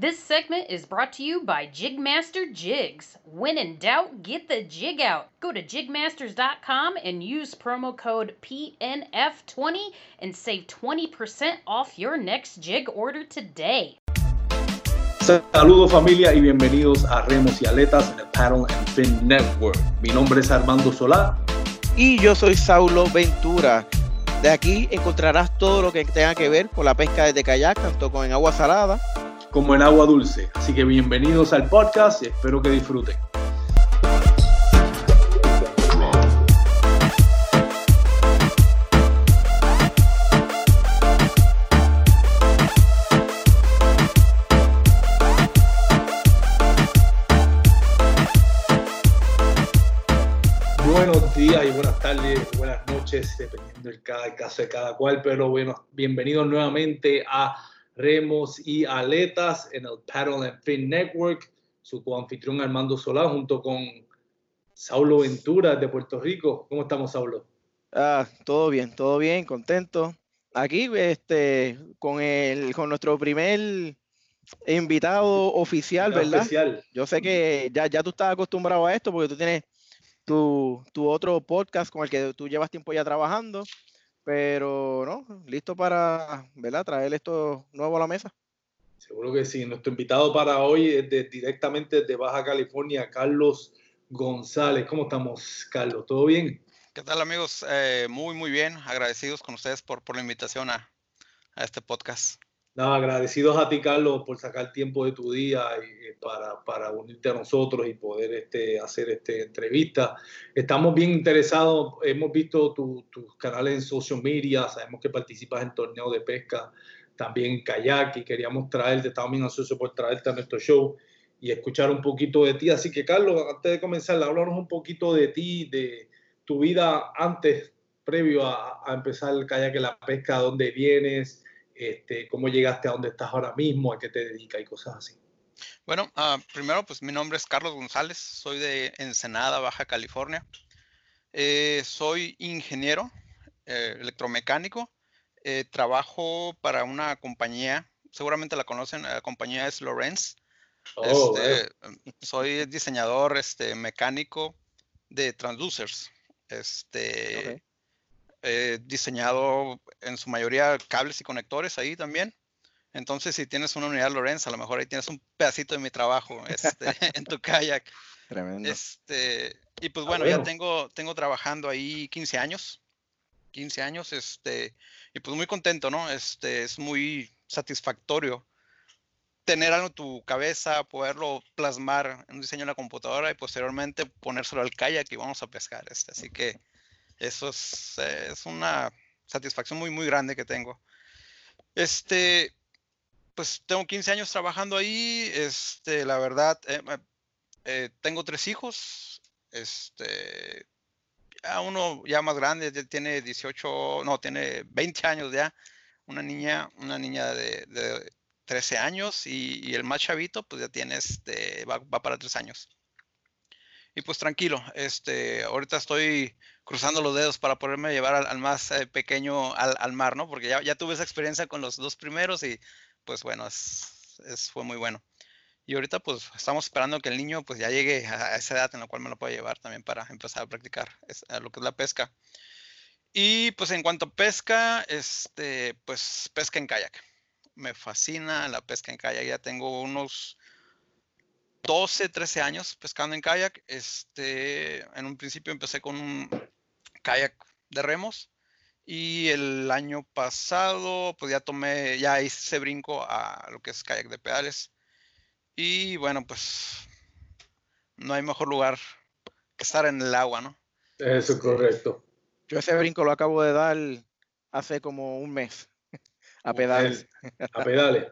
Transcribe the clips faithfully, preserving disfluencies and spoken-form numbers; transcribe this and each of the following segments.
This segment is brought to you by Jigmaster Jigs. When in doubt, get the jig out. Go to jigmasters dot com and use promo code P N F twenty and save twenty percent off your next jig order today. Saludos familia y bienvenidos a Remos y Aletas en el Paddle and Fin Network. Mi nombre es Armando Solá. Y yo soy Saulo Ventura. De aquí encontrarás todo lo que tenga que ver con la pesca desde kayak, tanto con en agua salada como en agua dulce. Así que bienvenidos al podcast y espero que disfruten. Buenos días y buenas tardes, buenas noches, dependiendo del caso de cada cual, pero bueno, bienvenidos nuevamente a Remos y Aletas en el Paddle and Fin Network. Su coanfitrión Armando Solá junto con Saulo Ventura de Puerto Rico. ¿Cómo estamos, Saulo? Ah, todo bien, todo bien, contento. Aquí este, con, el, con nuestro primer invitado oficial, invitado ¿verdad? Oficial. Yo sé que ya, ya tú estás acostumbrado a esto porque tú tienes tu, tu otro podcast con el que tú llevas tiempo ya trabajando. Pero no, listo para, ¿verdad?, traer esto nuevo a la mesa. Seguro que sí. Nuestro invitado para hoy es de, directamente de Baja California, Carlos González. ¿Cómo estamos, Carlos? ¿Todo bien? ¿Qué tal, amigos? Eh, muy, muy bien. Agradecidos con ustedes por, por la invitación a, a este podcast. No, agradecidos a ti, Carlos, por sacar tiempo de tu día y, para, para unirte a nosotros y poder este, hacer esta entrevista. Estamos bien interesados, hemos visto tu, tus canales en social media, sabemos que participas en torneos de pesca, también en kayak, y queríamos traerte, estamos bien ansiosos por traerte a nuestro show y escuchar un poquito de ti. Así que, Carlos, antes de comenzar, háblanos un poquito de ti, de tu vida antes, previo a, a empezar el kayak y la pesca, dónde vienes, Este, ¿cómo llegaste a donde estás ahora mismo? ¿A qué te dedicas y cosas así? Bueno, uh, primero, pues mi nombre es Carlos González, soy de Ensenada, Baja California. Eh, soy ingeniero eh, electromecánico, eh, trabajo para una compañía, seguramente la conocen, la compañía es Lorenz. Oh, este, eh. Soy diseñador este, mecánico de transducers. Este, okay. He eh, diseñado en su mayoría cables y conectores ahí también. Entonces, si tienes una unidad Lorenz, a lo mejor ahí tienes un pedacito de mi trabajo este, en tu kayak. Tremendo. Este, y pues bueno, ah, bueno, ya tengo, tengo trabajando ahí quince años. quince años, este, y pues muy contento, ¿no? Este, es muy satisfactorio tener algo en tu cabeza, poderlo plasmar en un diseño en la computadora y posteriormente ponérselo al kayak y vamos a pescar. Este. Así que Eso es, eh, es una satisfacción muy, muy grande que tengo. Este, pues tengo quince años trabajando ahí. Este, la verdad, eh, eh, tengo tres hijos. Este, ya uno ya más grande, ya tiene dieciocho, no, tiene veinte años ya. Una niña, una niña de, de trece años y, y el más chavito, pues ya tiene, este, va, va para tres años. Y pues tranquilo, este, ahorita estoy cruzando los dedos para poderme llevar al, al más eh, pequeño al, al mar, ¿no? Porque ya, ya tuve esa experiencia con los dos primeros y pues bueno, es, es, fue muy bueno. Y ahorita pues estamos esperando que el niño pues ya llegue a esa edad en la cual me lo pueda llevar también para empezar a practicar es, a lo que es la pesca. Y pues en cuanto a pesca, este, pues pesca en kayak. Me fascina la pesca en kayak, ya tengo unos doce, trece años pescando en kayak. Este, en un principio empecé con un kayak de remos y el año pasado pues ya tomé, ya hice ese brinco a lo que es kayak de pedales. Y bueno, pues no hay mejor lugar que estar en el agua, ¿no? Eso es correcto. Yo ese brinco lo acabo de dar hace como un mes a pedales. A pedales.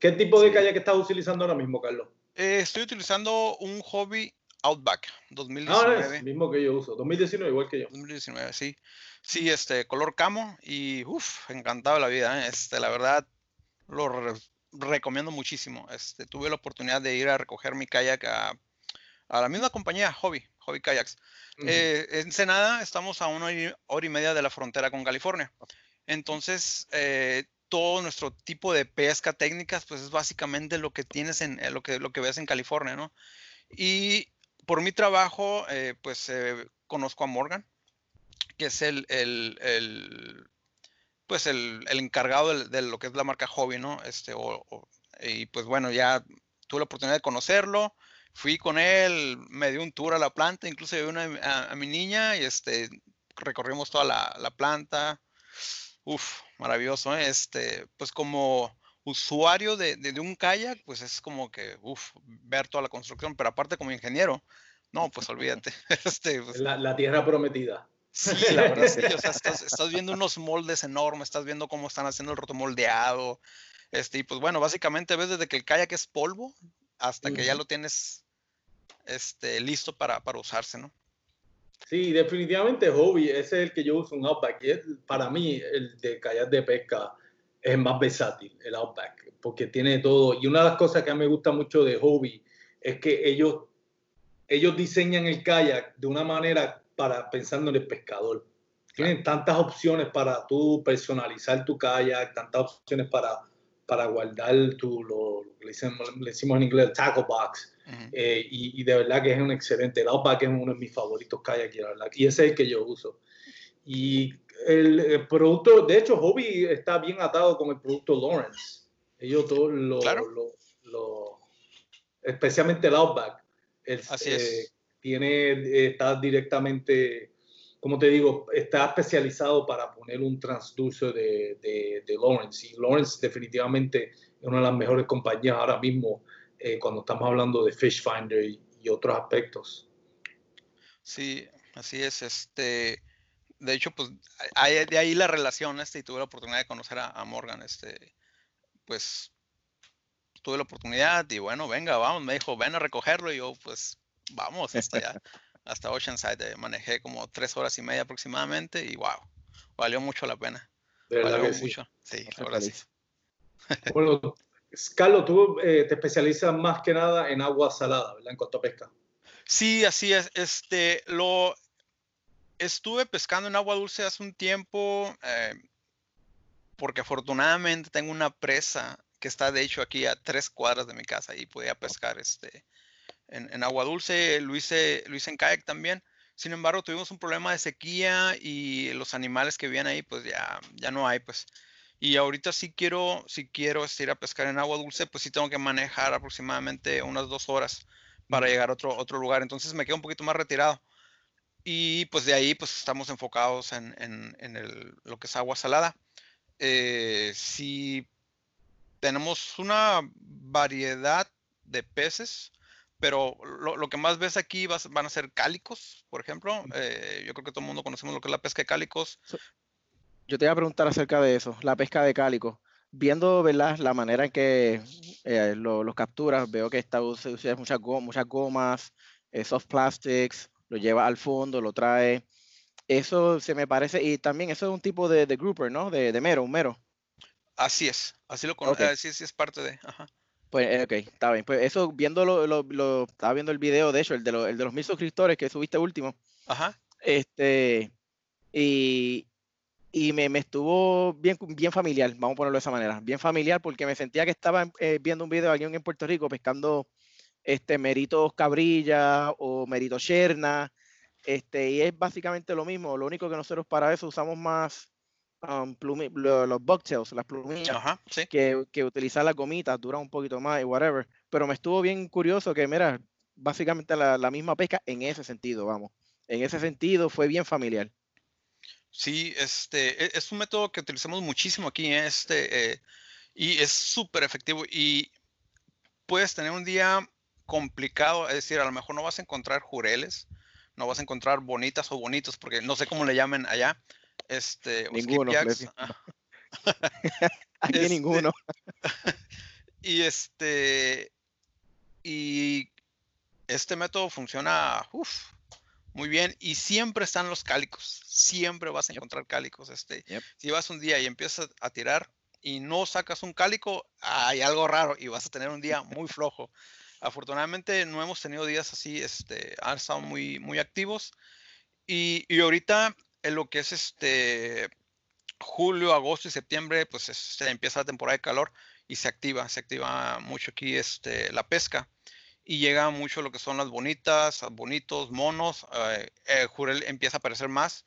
¿Qué tipo de kayak estás utilizando ahora mismo, Carlos? Eh, estoy utilizando un Hobie Outback dos mil diecinueve. Ah, es el mismo que yo uso. dos mil diecinueve, igual que yo. dos mil diecinueve, sí. Sí, este, color camo y, uff, encantado la vida. ¿eh? Este, la verdad, lo re- recomiendo muchísimo. Este, tuve la oportunidad de ir a recoger mi kayak a, a la misma compañía, Hobie, Hobie Kayaks. Uh-huh. Eh, en Ensenada estamos a una hora y media de la frontera con California. Entonces, eh, todo nuestro tipo de pesca, técnicas, pues es básicamente lo que tienes en lo que, lo que ves en California, ¿no? Y por mi trabajo, eh, pues eh, conozco a Morgan, que es el, el, el pues el, el encargado de, de lo que es la marca Hobie, ¿no? Este, o, o, y pues bueno, ya tuve la oportunidad de conocerlo, fui con él, me dio un tour a la planta, incluso llevé una a, a mi niña y este, recorrimos toda la, la planta. Uf, maravilloso, ¿eh? Este, pues como usuario de, de, de un kayak, pues es como que, uf, ver toda la construcción, pero aparte como ingeniero, no, pues olvídate. Este, pues, la, la tierra prometida. Sí, la verdad, sí, o sea, estás, estás viendo unos moldes enormes, estás viendo cómo están haciendo el rotomoldeado, este, y pues bueno, básicamente ves desde que el kayak es polvo hasta uh-huh. que ya lo tienes este, listo para, para usarse, ¿no? Sí, definitivamente Hobie, ese es el que yo uso en Outback. Y es, para mí, el de kayak de pesca es más versátil, el Outback, porque tiene todo. Y una de las cosas que a mí me gusta mucho de Hobie es que ellos, ellos diseñan el kayak de una manera para, pensando en el pescador. Tienen tantas opciones para tú personalizar tu kayak, tantas opciones para, para guardar tu, lo, lo que le decimos en inglés, el tackle box. Uh-huh. Eh, y, y de verdad que es un excelente. El Outback es uno de mis favoritos kayak, y ese es el que yo uso. Y el, el producto, de hecho, Hobie está bien atado con el producto Lowrance. Ellos todos lo, claro. lo, lo, especialmente el Outback, el, Así eh, es. tiene, está directamente, como te digo, está especializado para poner un transducer de, de, de Lowrance. Y Lowrance definitivamente es una de las mejores compañías ahora mismo. Eh, cuando estamos hablando de Fish Finder y, y otros aspectos. Sí, así es. Este, de hecho, pues hay, de ahí la relación, este, y tuve la oportunidad de conocer a, a Morgan. Este, pues tuve la oportunidad y bueno, venga, vamos. Me dijo, ven a recogerlo. Y yo, pues vamos, hasta allá, hasta Oceanside. Manejé como tres horas y media aproximadamente y wow, valió mucho la pena. De verdad valió que mucho. Sí, sí, la verdad sí. Bueno, Carlos, tú eh, te especializas más que nada en agua salada, ¿verdad? En cuanto a pesca. Sí, así es. Este, lo estuve pescando en agua dulce hace un tiempo, eh, porque afortunadamente tengo una presa que está de hecho aquí a tres cuadras de mi casa y podía pescar este, en, en agua dulce. Lo hice, lo hice en kayak también. Sin embargo, tuvimos un problema de sequía y los animales que vivían ahí, pues ya, ya no hay, pues. Y ahorita sí quiero, si quiero ir a pescar en agua dulce, pues sí tengo que manejar aproximadamente unas dos horas para llegar a otro, otro lugar. Entonces me quedo un poquito más retirado. Y pues de ahí pues estamos enfocados en, en, en el, lo que es agua salada. Eh, sí tenemos una variedad de peces, pero lo, lo que más ves aquí vas, van a ser cálicos, por ejemplo. Eh, yo creo que todo el mundo conocemos lo que es la pesca de cálicos. Sí. Yo te iba a preguntar acerca de eso, la pesca de cálico. Viendo, ¿verdad?, la manera en que eh, los lo capturas, veo que está, se usa muchas, go, muchas gomas, eh, soft plastics, lo lleva al fondo, lo trae. Eso se me parece, y también eso es un tipo de, de grouper, ¿no? De, de mero, un mero. Así es, así lo conozco, okay. Así, sí es parte de... Ajá. Pues, ok, está bien. Pues eso, viendo lo, lo, lo, estaba viendo el video, de hecho, el de, lo, el de los mil suscriptores que subiste último. Ajá. Este, y... Y me, me estuvo bien, bien familiar, vamos a ponerlo de esa manera, bien familiar, porque me sentía que estaba eh, viendo un video de alguien en Puerto Rico pescando este, meritos cabrilla o meritos cherna, este, y es básicamente lo mismo. Lo único que nosotros para eso usamos más um, plumi, lo, los bucktails, las plumillas, Ajá, sí. que, que utilizar las gomitas, dura un poquito más y whatever. Pero me estuvo bien curioso que, mira, básicamente la, la misma pesca en ese sentido, vamos. En ese sentido fue bien familiar. Sí, este, es un método que utilizamos muchísimo aquí, ¿eh? este, eh, y es súper efectivo y puedes tener un día complicado, es decir, a lo mejor no vas a encontrar jureles, no vas a encontrar bonitas o bonitos, porque no sé cómo le llamen allá, este, ninguno, aquí este, ninguno, y este, y este método funciona, uff, muy bien, y siempre están los cálicos, siempre vas a encontrar cálicos. Este, yep. Si vas un día y empiezas a tirar y no sacas un cálico, hay algo raro y vas a tener un día muy flojo. Afortunadamente no hemos tenido días así, este, han estado muy, muy activos. Y, y ahorita en lo que es este julio, agosto y septiembre, pues es, se empieza la temporada de calor y se activa, se activa mucho aquí este, la pesca. Y llega mucho lo que son las bonitas, bonitos, monos. Eh, eh, jurel empieza a aparecer más.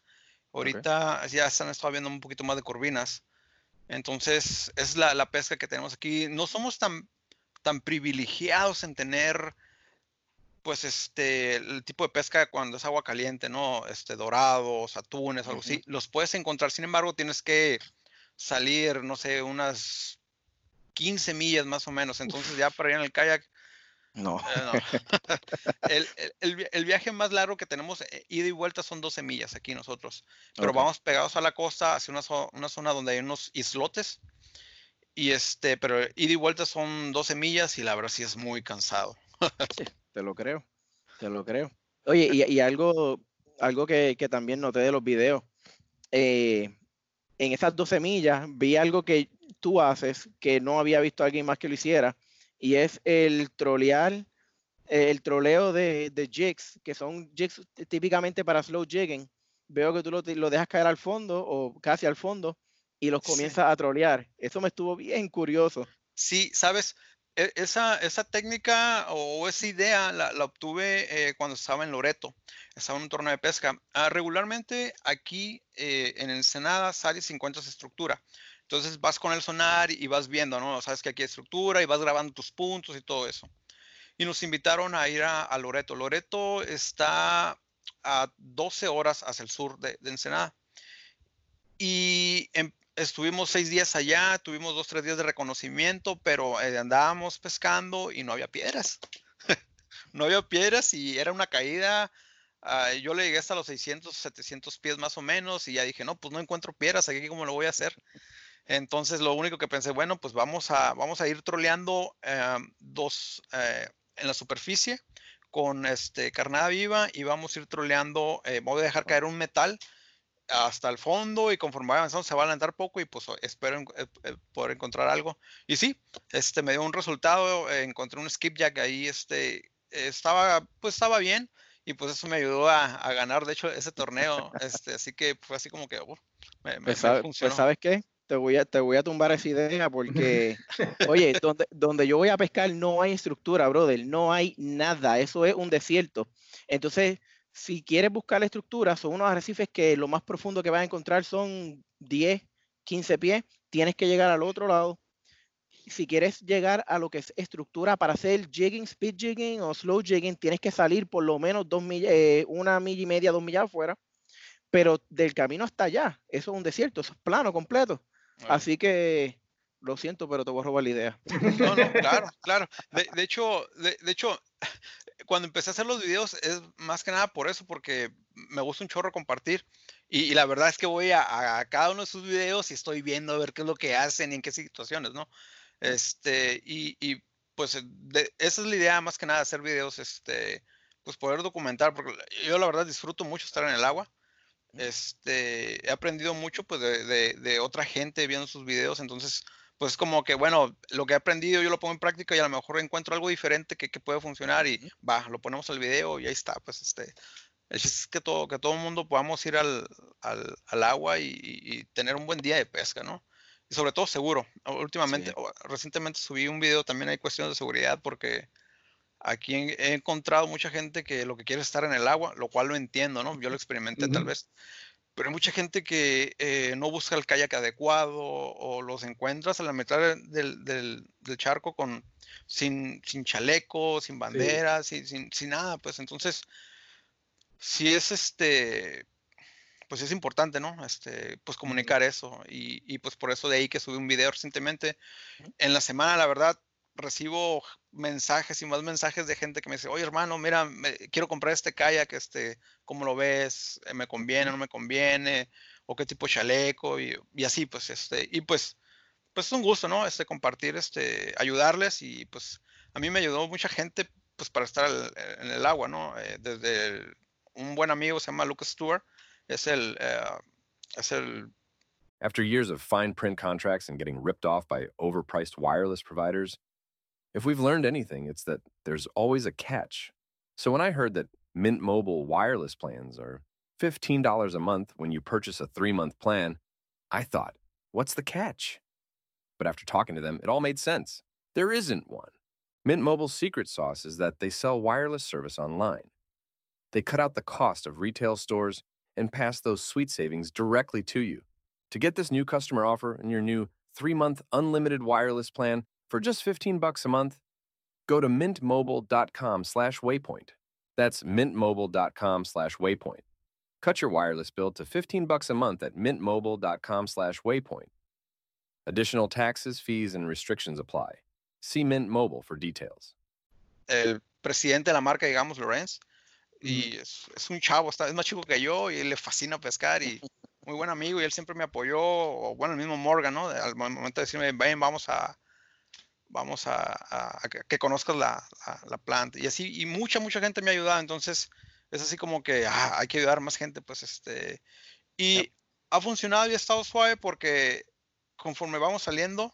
Ahorita okay. ya están está viendo un poquito más de corvinas. Entonces, es la, la pesca que tenemos aquí. No somos tan, tan privilegiados en tener, pues, este, el tipo de pesca cuando es agua caliente, ¿no? Este, dorados, atunes, algo uh-huh. así. Los puedes encontrar. Sin embargo, tienes que salir, no sé, unas quince millas más o menos. Entonces, Uf. ya para ir en el kayak, No. Eh, no. el, el, el viaje más largo que tenemos, ida y vuelta, son doce millas aquí nosotros. Pero okay. vamos pegados a la costa, hacia una, zo una zona donde hay unos islotes. Y este, pero ida y vuelta son doce millas y la verdad sí es muy cansado. Sí, te lo creo, te lo creo. Oye, y, y algo, algo que, que también noté de los videos. Eh, en esas doce millas vi algo que tú haces que no había visto a alguien más que lo hiciera. Y es el trolear, el troleo de, de jigs, que son jigs típicamente para slow jigging. Veo que tú lo, lo dejas caer al fondo o casi al fondo y los comienzas sí. a trolear. Eso me estuvo bien curioso. Sí, sabes, esa, esa técnica o esa idea la, la obtuve eh, cuando estaba en Loreto. Estaba en un torneo de pesca. Ah, regularmente aquí eh, en Ensenada sales y encuentras estructura. Entonces vas con el sonar y vas viendo, ¿no? Sabes que aquí hay estructura y vas grabando tus puntos y todo eso. Y nos invitaron a ir a, a Loreto. Loreto está a doce horas hacia el sur de, de Ensenada. Y en, estuvimos seis días allá, tuvimos dos, tres días de reconocimiento, pero eh, andábamos pescando y no había piedras. No había piedras y era una caída. Uh, yo le llegué hasta los seiscientos, setecientos pies más o menos y ya dije, no, pues no encuentro piedras, aquí cómo lo voy a hacer. Entonces, lo único que pensé, bueno, pues vamos a, vamos a ir troleando eh, dos eh, en la superficie con este, carnada viva y vamos a ir troleando, eh, voy a dejar caer un metal hasta el fondo y conforme vaya avanzando se va a adelantar poco y pues espero eh, poder encontrar algo. Y sí, este, me dio un resultado, eh, encontré un skipjack ahí, este, eh, estaba, pues estaba bien y pues eso me ayudó a, a ganar, de hecho, ese torneo. este, así que fue así como que uh, me, me, pues sabe, me funcionó. Pues ¿sabes qué? Te voy, a, te voy a tumbar esa idea porque, oye, donde, donde yo voy a pescar no hay estructura, brother, no hay nada, eso es un desierto. Entonces, si quieres buscar la estructura, son unos arrecifes que lo más profundo que vas a encontrar son diez, quince pies, tienes que llegar al otro lado. Si quieres llegar a lo que es estructura para hacer jigging, speed jigging o slow jigging, tienes que salir por lo menos dos millas, eh, una milla y media, dos millas afuera, pero del camino hasta allá, eso es un desierto, eso es plano completo. Así que lo siento, pero te voy a robar la idea. No, no, claro, claro. De, de hecho, de, de hecho, cuando empecé a hacer los videos es más que nada por eso, porque me gusta un chorro compartir. Y, y la verdad es que voy a, a cada uno de sus videos y estoy viendo a ver qué es lo que hacen y en qué situaciones, ¿no? Este, y, y pues de, esa es la idea más que nada, hacer videos, este, pues poder documentar, porque yo la verdad disfruto mucho estar en el agua. Este, he aprendido mucho pues de, de, de otra gente viendo sus videos, entonces pues como que bueno, lo que he aprendido yo lo pongo en práctica y a lo mejor encuentro algo diferente que, que puede funcionar y va, lo ponemos al video y ahí está, pues este, es que todo, que todo el mundo podamos ir al, al, al agua y, y tener un buen día de pesca, ¿no? Y sobre todo seguro, últimamente, sí. recientemente subí un video, también hay cuestiones de seguridad porque aquí he encontrado mucha gente que lo que quiere es estar en el agua, lo cual lo entiendo, ¿no? Yo lo experimenté uh-huh. tal vez. Pero hay mucha gente que eh, no busca el kayak adecuado o los encuentras a la mitad del, del, del charco con, sin, sin chaleco, sin banderas, sí. sin, sin nada. Pues entonces, si es este... pues es importante, ¿no? Este, pues comunicar eso. Y, y pues por eso de ahí que subí un video recientemente. En la semana, la verdad, recibo mensajes y más mensajes de gente que me dice, oye hermano, mira, me, quiero comprar este kayak, este, ¿cómo lo ves? ¿Me conviene o no me conviene? ¿O qué tipo de chaleco? Y, y así, pues, este, y pues, pues es un gusto, ¿no? Este, compartir, este, ayudarles y pues a mí me ayudó mucha gente, pues, para estar el, en el agua, ¿no? Eh, desde el, un buen amigo, se llama Lucas Stewart, es el, uh, es el... After years of fine print contracts and getting ripped off by overpriced wireless providers, if we've learned anything, it's that there's always a catch. So when I heard that Mint Mobile wireless plans are fifteen dollars a month when you purchase a three month plan, I thought, what's the catch? But after talking to them, it all made sense. There isn't one. Mint Mobile's secret sauce is that they sell wireless service online. They cut out the cost of retail stores and pass those sweet savings directly to you. To get this new customer offer and your new three-month unlimited wireless plan for just fifteen bucks a month, go to mintmobile.com slash waypoint. That's mintmobile.com slash waypoint. Cut your wireless bill to fifteen bucks a month at mintmobile.com slash waypoint. Additional taxes, fees, and restrictions apply. See Mint Mobile for details. El presidente de la marca, digamos, Lorenz, y es, es un chavo, está, es más chico que yo y le fascina pescar y muy buen amigo y él siempre me apoyó, o bueno, el mismo Morgan, ¿no? Al momento de decirme, ven, vamos a, vamos a, a, a que conozcas la, la, la planta. Y así, y mucha, mucha gente me ha ayudado, entonces es así como que ah, hay que ayudar más gente, pues este, y yep. Ha funcionado y ha estado suave porque conforme vamos saliendo,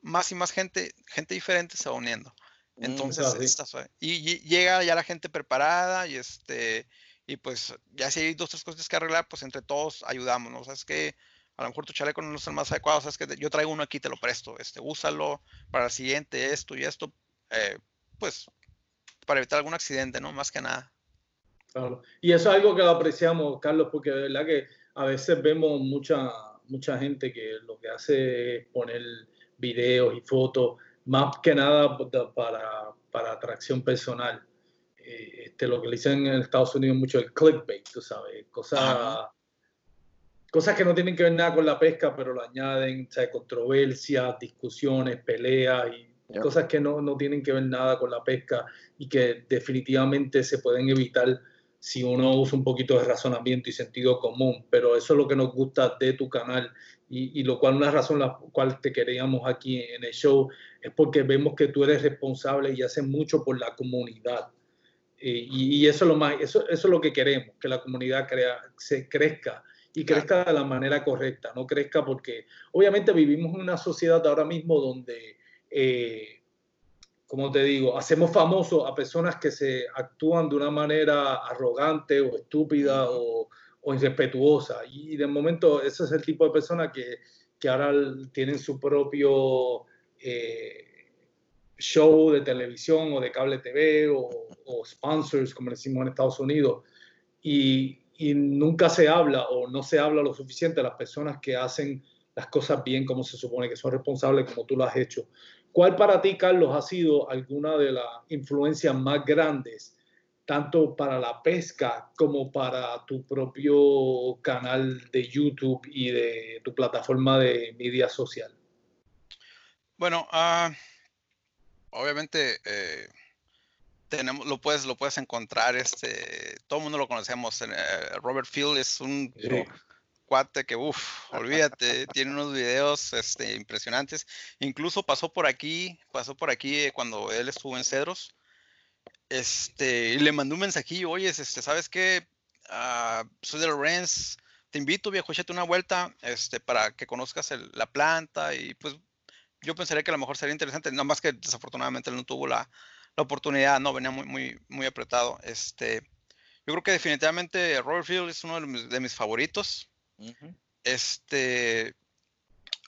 más y más gente, gente diferente se va uniendo. Entonces, mm, está suave. Y, y llega ya la gente preparada y este, y pues ya si hay dos, tres cosas que arreglar, pues entre todos ayudamos, ¿no? O sea, es que a lo mejor tu chaleco no es el más adecuado, o sea, es que te, yo traigo uno aquí, te lo presto, este, úsalo para el siguiente, esto y esto, eh, pues para evitar algún accidente, ¿no? Más que nada. Claro. Y eso es algo que lo apreciamos, Carlos, porque de verdad que a veces vemos mucha, mucha gente que lo que hace es poner videos y fotos, más que nada para, para atracción personal. Eh, este, lo que le dicen en Estados Unidos mucho el clickbait, tú sabes, cosas, uh-huh. cosas que no tienen que ver nada con la pesca, pero lo añaden, o sea, controversias, discusiones, peleas y yeah. cosas que no, no tienen que ver nada con la pesca y que definitivamente se pueden evitar si uno usa un poquito de razonamiento y sentido común, pero eso es lo que nos gusta de tu canal y, y lo cual una razón la cual te queríamos aquí en el show es porque vemos que tú eres responsable y haces mucho por la comunidad eh, y, y eso es lo más eso, eso es lo que queremos, que la comunidad crea, se crezca y crezca de la manera correcta, no crezca porque obviamente vivimos en una sociedad ahora mismo donde eh, como te digo, hacemos famosos a personas que se actúan de una manera arrogante o estúpida o, o irrespetuosa. Y de momento ese es el tipo de personas que, que ahora tienen su propio eh, show de televisión o de cable T V o, o sponsors, como decimos en Estados Unidos. Y, y nunca se habla o no se habla lo suficiente a las personas que hacen las cosas bien como se supone, que son responsables como tú lo has hecho. ¿Cuál para ti, Carlos, ha sido alguna de las influencias más grandes, tanto para la pesca como para tu propio canal de YouTube y de tu plataforma de media social? Bueno, uh, obviamente eh, tenemos, lo puedes, lo puedes encontrar. Este, todo el mundo lo conocemos. Uh, Robert Field es un sí. no, cuate que, uff, olvídate, tiene unos videos este, impresionantes. Incluso pasó por aquí, pasó por aquí cuando él estuvo en Cedros, este, y le mandó un mensajillo, oye, este, ¿sabes qué? Uh, soy de Lorenz, te invito, viejo, échate una vuelta este, para que conozcas el, la planta, y pues yo pensaría que a lo mejor sería interesante, nada más que desafortunadamente él no tuvo la, la oportunidad, no, venía muy, muy, muy apretado. Este, yo creo que definitivamente Robert Field es uno de mis, de mis favoritos. Uh-huh. Este,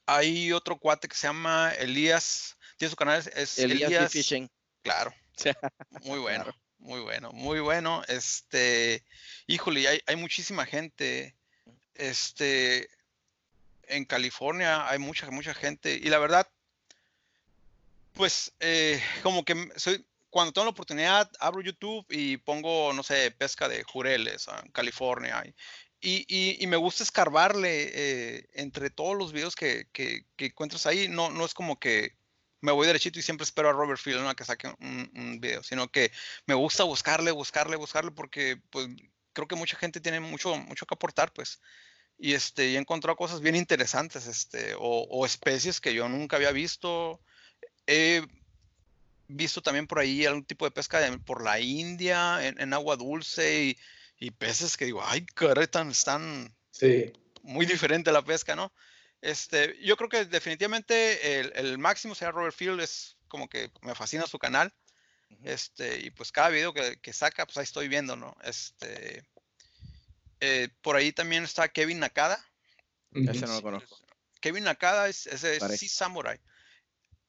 hay otro cuate que se llama Elías, tiene su canal, es Elías, Elías Fishing. Claro, muy bueno, claro. muy bueno, muy bueno. Este, híjole, hay, hay muchísima gente. Este, en California hay mucha, mucha gente. Y la verdad, pues, eh, como que soy, cuando tengo la oportunidad, abro YouTube y pongo, no sé, pesca de jureles en California. Y, Y, y, y me gusta escarbarle eh, entre todos los videos que, que, que encuentras ahí. No, no es como que me voy derechito y siempre espero a Robert Field, ¿no?, a que saque un, un video, sino que me gusta buscarle, buscarle, buscarle, porque pues, creo que mucha gente tiene mucho, mucho que aportar, pues. Y, este, y he encontrado cosas bien interesantes, este, o, o especies que yo nunca había visto. He visto también por ahí algún tipo de pesca de, por la India, en, en agua dulce y... Y peces que digo, ay, caray, están, están sí. muy diferente a la pesca, ¿no? Este, yo creo que definitivamente el, el máximo sea Robert Field, es como que me fascina su canal. Uh-huh. Este, y pues cada video que, que saca, pues ahí estoy viendo, ¿no? Este, eh, por ahí también está Kevin Nakada, Uh-huh. Ese no lo conozco. Kevin Nakada es, es, es Sea Samurai.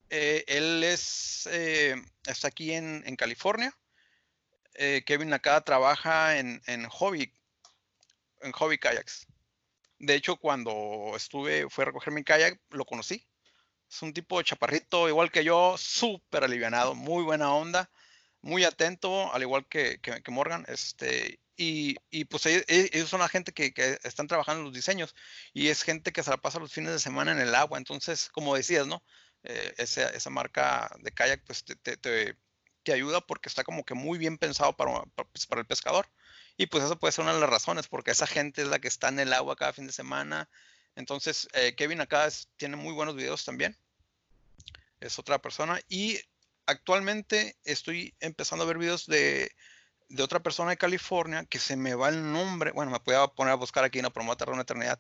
Eh, él es, eh, está aquí en, en California. Eh, Kevin Nakada trabaja en, en Hobie, en Hobie Kayaks. De hecho, cuando estuve, fui a recoger mi kayak, lo conocí. Es un tipo de chaparrito, igual que yo, súper alivianado, muy buena onda, muy atento, al igual que, que, que Morgan. Este, y, y pues ellos, ellos son la gente que, que están trabajando en los diseños, y es gente que se la pasa los fines de semana en el agua. Entonces, como decías, ¿no? Eh, esa, esa marca de kayak pues te, te, te, te ayuda porque está como que muy bien pensado para, para, para el pescador. Y pues eso puede ser una de las razones, porque esa gente es la que está en el agua cada fin de semana. Entonces, eh, Kevin acá es, tiene muy buenos videos también. Es otra persona. Y actualmente estoy empezando a ver videos de, de otra persona de California, que se me va el nombre. Bueno, me voy a poner a buscar aquí, no, pero me voy a tardar una eternidad.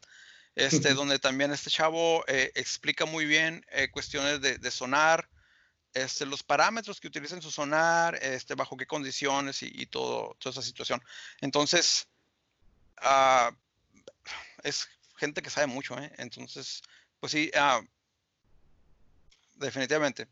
Este, uh-huh. Donde también este chavo eh, explica muy bien eh, cuestiones de, de sonar, este, los parámetros que utiliza en su sonar, este, bajo qué condiciones y, y todo, toda esa situación. Entonces, uh, es gente que sabe mucho, ¿eh? Entonces, pues sí, uh, definitivamente.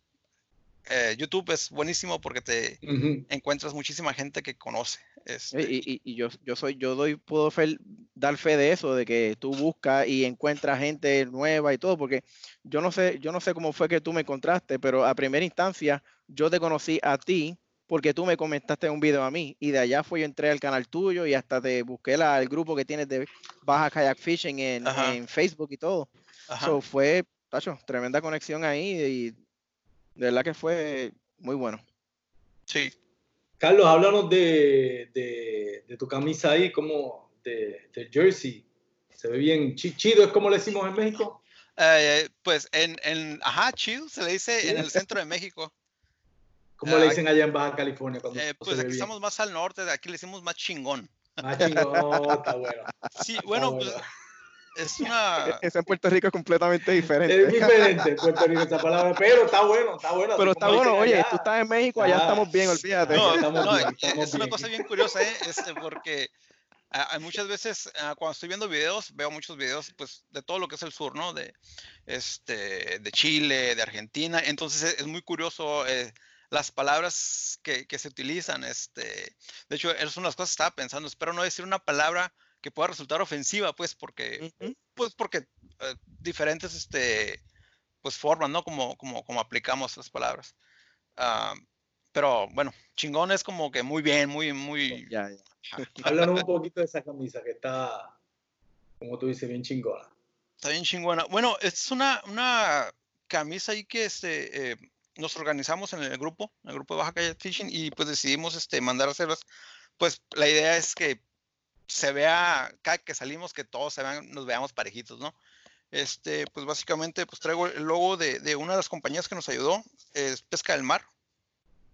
Eh, YouTube es buenísimo porque te uh-huh. encuentras muchísima gente que conoce. Este. Y, y, y yo, yo soy, yo doy, puedo fe, dar fe de eso, de que tú buscas y encuentras gente nueva y todo, porque yo no sé, yo no sé cómo fue que tú me encontraste, pero a primera instancia yo te conocí a ti porque tú me comentaste un video a mí, y de allá fue yo entré al canal tuyo y hasta te busqué la, el grupo que tienes de Baja Kayak Fishing en, en Facebook y todo. Eso fue, tacho, tremenda conexión ahí y de verdad que fue muy bueno. Sí. Carlos, háblanos de, de, de tu camisa ahí, como de, de jersey. Se ve bien chido, ¿es como le decimos en México? Eh, pues en, en, ajá, chido, se le dice sí. En el centro de México. ¿Cómo eh, le dicen allá en Baja California? Eh, pues aquí estamos más al norte, de aquí le decimos más chingón. Más chingón, está bueno. Sí, bueno, bueno. Pues... Es una... Eso en Puerto Rico es completamente diferente. Es diferente, Puerto Rico, esa palabra. Pero está bueno, está bueno. Pero está bueno, oye, allá. Tú estás en México, allá ah, estamos bien, olvídate. No, estamos no, bien, estamos es bien. Una cosa bien curiosa, ¿eh? Este, porque uh, muchas veces uh, cuando estoy viendo videos, veo muchos videos pues, de todo lo que es el sur, ¿no? De, este, de Chile, de Argentina. Entonces es muy curioso eh, las palabras que, que se utilizan. Este. De hecho, es una de las cosas que estaba pensando. Espero no decir una palabra que pueda resultar ofensiva, pues, porque, uh-huh. pues, porque eh, diferentes, este, pues, formas, ¿no? Como, como, como aplicamos las palabras. Uh, pero, bueno, chingón es como que muy bien, muy, muy... Ya, ya. Háblanos un poquito de esa camisa que está, como tú dices, bien chingona. Está bien chingona. Bueno, es una, una camisa ahí que, este, eh, nos organizamos en el grupo, en el grupo de Baja Calle Fishing, y, pues, decidimos, este, mandar a hacerlas. Pues, la idea es que se vea, cada que salimos, que todos se vean, nos veamos parejitos, ¿no? Este, pues básicamente, pues traigo el logo de, de una de las compañías que nos ayudó, es Pesca del Mar,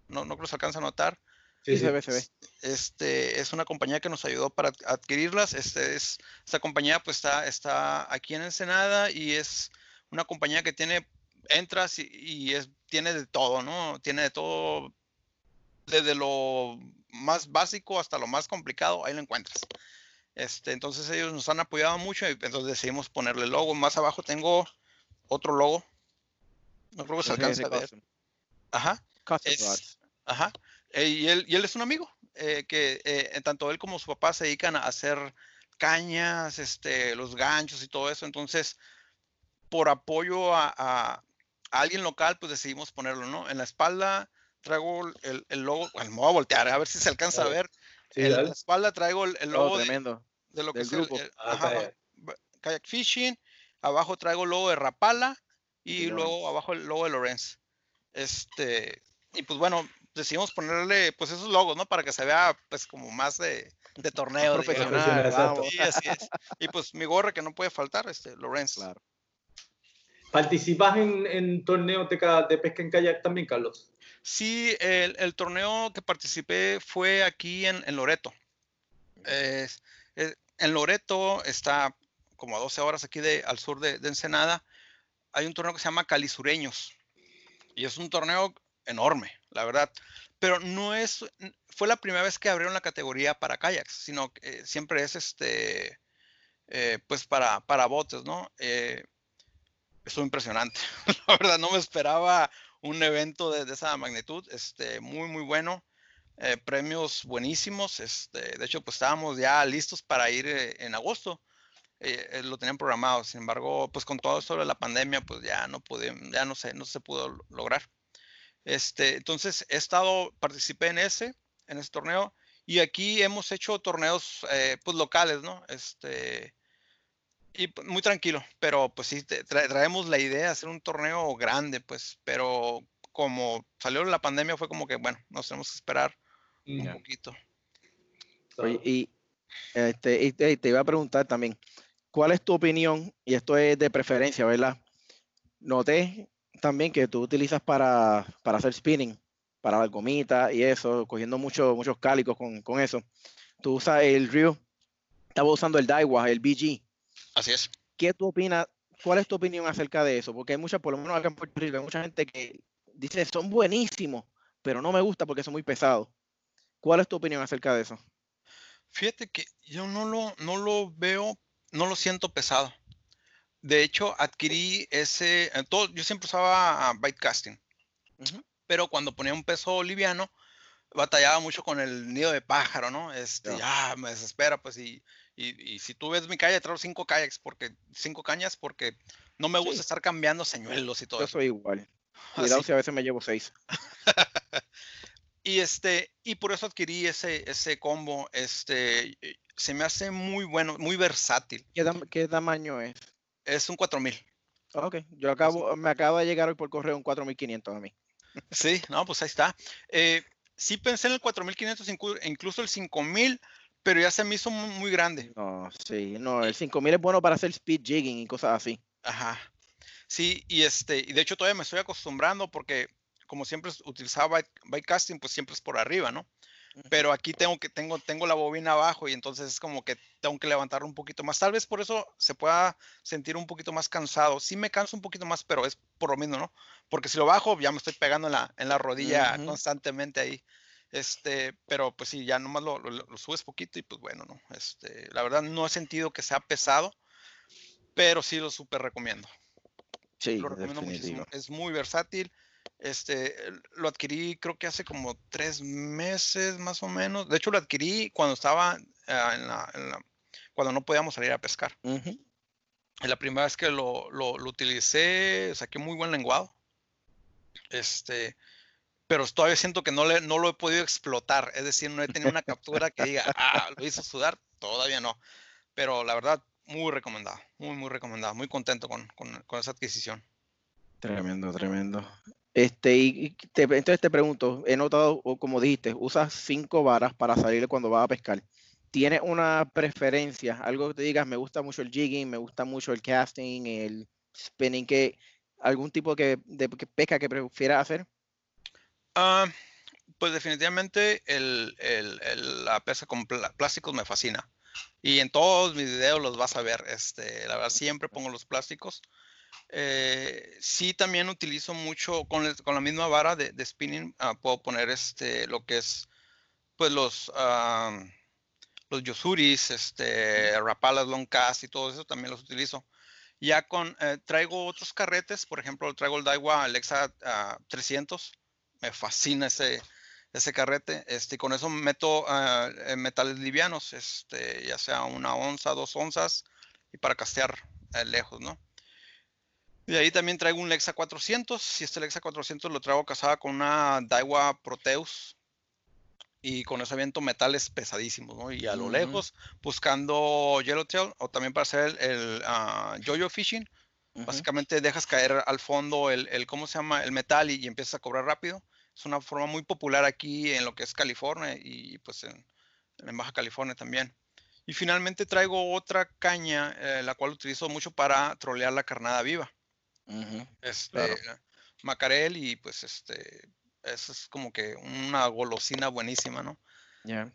no, no creo que se alcanza a notar. Sí, se ve, se ve. Este, es una compañía que nos ayudó para adquirirlas, este es, esta compañía pues está, está aquí en Ensenada y es una compañía que tiene, entras y, y es, tiene de todo, ¿no? Tiene de todo, desde lo más básico hasta lo más complicado, ahí lo encuentras. Este, entonces ellos nos han apoyado mucho y entonces decidimos ponerle logo. Más abajo tengo otro logo. No creo que se alcance a ver. Ajá. Es, ajá. Eh, y, él, y él es un amigo, eh, que eh, tanto él como su papá se dedican a hacer cañas, este, los ganchos y todo eso. Entonces, por apoyo a, a, a alguien local, pues decidimos ponerlo, ¿no? En la espalda traigo el, el logo, bueno, me voy a voltear a ver si se alcanza a ver, sí, en la espalda traigo el, el logo oh, de, de lo que es el, el ah, ajá, kayak. kayak Fishing, abajo traigo el logo de Rapala y sí, luego no. Abajo el logo de Lorenz. Este, y pues bueno, decidimos ponerle pues esos logos, ¿no? Para que se vea pues como más de, de torneo. Profesional, vamos. Sí, así es. Y pues mi gorra que no puede faltar, este, Lorenz. Claro. ¿Participas en, en torneos de, de pesca en kayak también, Carlos? Sí, el, el torneo que participé fue aquí en, en Loreto. Eh, eh, en Loreto está como a doce horas aquí de, al sur de, de Ensenada. Hay un torneo que se llama Calisureños. Y es un torneo enorme, la verdad. Pero no es... Fue la primera vez que abrieron la categoría para kayaks, sino que eh, siempre es este... eh, pues para, para botes, ¿no? Eh, estuvo impresionante. La verdad, no me esperaba un evento de, de esa magnitud. Este, muy, muy bueno. Eh, premios buenísimos. Este, de hecho, pues estábamos ya listos para ir eh, en agosto. Eh, eh, lo tenían programado. Sin embargo, pues con todo sobre la pandemia, pues ya no pude, ya no sé, no se pudo lograr. Este, entonces he estado, participé en ese, en ese torneo. Y aquí hemos hecho torneos eh, pues locales, ¿no? Este, y muy tranquilo, pero pues sí, tra traemos la idea de hacer un torneo grande, pues, pero como salió la pandemia fue como que, bueno, nos tenemos que esperar un yeah. poquito. Oye, y, este, y te, te iba a preguntar también, ¿cuál es tu opinión? Y esto es de preferencia, ¿verdad? Noté también que tú utilizas para, para hacer spinning, para la gomita y eso, cogiendo mucho, muchos cálicos con, con eso. Tú usas el Ryu, estaba usando el Daiwa, el B G. Así es. ¿Qué tú opinas? ¿Cuál es tu opinión acerca de eso? Porque hay muchas, por lo menos acá en Puerto Rico, hay mucha gente que dice, son buenísimos, pero no me gusta porque son muy pesados. ¿Cuál es tu opinión acerca de eso? Fíjate que yo no lo, no lo veo, no lo siento pesado. De hecho, adquirí ese, todo, yo siempre usaba bite casting. Uh-huh. Pero cuando ponía un peso liviano, batallaba mucho con el nido de pájaro, ¿no? Este, ya, yeah. ah, me desespera, pues, y, y, y si tú ves mi calle, traigo cinco kayaks, porque, cinco cañas, porque no me gusta sí. estar cambiando señuelos y todo Yo eso. Yo soy igual. Cuidado si a veces me llevo seis. y, este, y por eso adquirí ese, ese combo, este, se me hace muy bueno, muy versátil. ¿Qué, qué tamaño es? Es un cuatro mil. Ok, yo acabo, sí. me acaba de llegar hoy por correo un cuatro mil quinientos a mí. Sí, no, pues ahí está. Eh, sí pensé en el cuatro mil quinientos, incluso el cinco mil, pero ya se me hizo muy, muy grande. No, sí, no, el cinco mil es bueno para hacer speed jigging y cosas así. Ajá. Sí, y este, y de hecho todavía me estoy acostumbrando porque como siempre utilizaba bite casting, pues siempre es por arriba, ¿no? Pero aquí tengo que tengo tengo la bobina abajo y entonces es como que tengo que levantar un poquito más. Tal vez por eso se pueda sentir un poquito más cansado. Sí me canso un poquito más, pero es por lo mismo, ¿no? Porque si lo bajo ya me estoy pegando en la, en la rodilla uh-huh. constantemente ahí. Este, pero pues sí, ya nomás lo, lo, lo subes poquito y pues bueno, ¿no? Este, la verdad no he sentido que sea pesado, pero sí lo súper recomiendo. Sí, lo recomiendo definitivo. Muchísimo. Es muy versátil. Este, lo adquirí creo que hace como tres meses más o menos. De hecho lo adquirí cuando estaba uh, en la, en la, cuando no podíamos salir a pescar. Uh-huh. La primera vez que lo, lo, lo utilicé saqué muy buen lenguado. Este, pero todavía siento que no, le, no lo he podido explotar. Es decir, no he tenido una captura que diga, ah, lo hizo sudar. Todavía no. Pero la verdad, muy recomendado. Muy, muy recomendado. Muy contento con, con, con esa adquisición. Tremendo, tremendo. Este, y te, entonces te pregunto, he notado, como dijiste, usas cinco varas para salir cuando vas a pescar. ¿Tienes una preferencia? Algo que te digas, me gusta mucho el jigging, me gusta mucho el casting, el spinning, que, ¿algún tipo que, de que pesca que prefieras hacer? Uh, pues definitivamente el, el, el, la pesca con pl plásticos me fascina. Y en todos mis videos los vas a ver. Este, la verdad, siempre pongo los plásticos. Eh, sí, también utilizo mucho con, el, con la misma vara de, de spinning. Uh, puedo poner este lo que es pues los uh, los Yo-Zuris, este Rapalas, long cast y todo eso también los utilizo. Ya con eh, traigo otros carretes, por ejemplo, traigo el Daiwa Lexa uh, trescientos. Me fascina ese ese carrete. Este, con eso meto uh, metales livianos, este, ya sea una onza, dos onzas y para castear eh, lejos, ¿no? Y ahí también traigo un Lexa cuatrocientos, y este Lexa cuatrocientos lo traigo casada con una Daiwa Proteus, y con eso aviento metales pesadísimos, ¿no? Y a lo uh -huh. lejos, buscando yellowtail, o también para hacer el, el uh, yo-yo fishing, uh -huh. básicamente dejas caer al fondo el, el, ¿cómo se llama? El metal y, y empiezas a cobrar rápido. Es una forma muy popular aquí en lo que es California, y pues en, en Baja California también. Y finalmente traigo otra caña, eh, la cual utilizo mucho para trolear la carnada viva. Uh-huh, este, claro. Macarel, y pues este, eso es como que una golosina buenísima, ¿no? Ya. Yeah.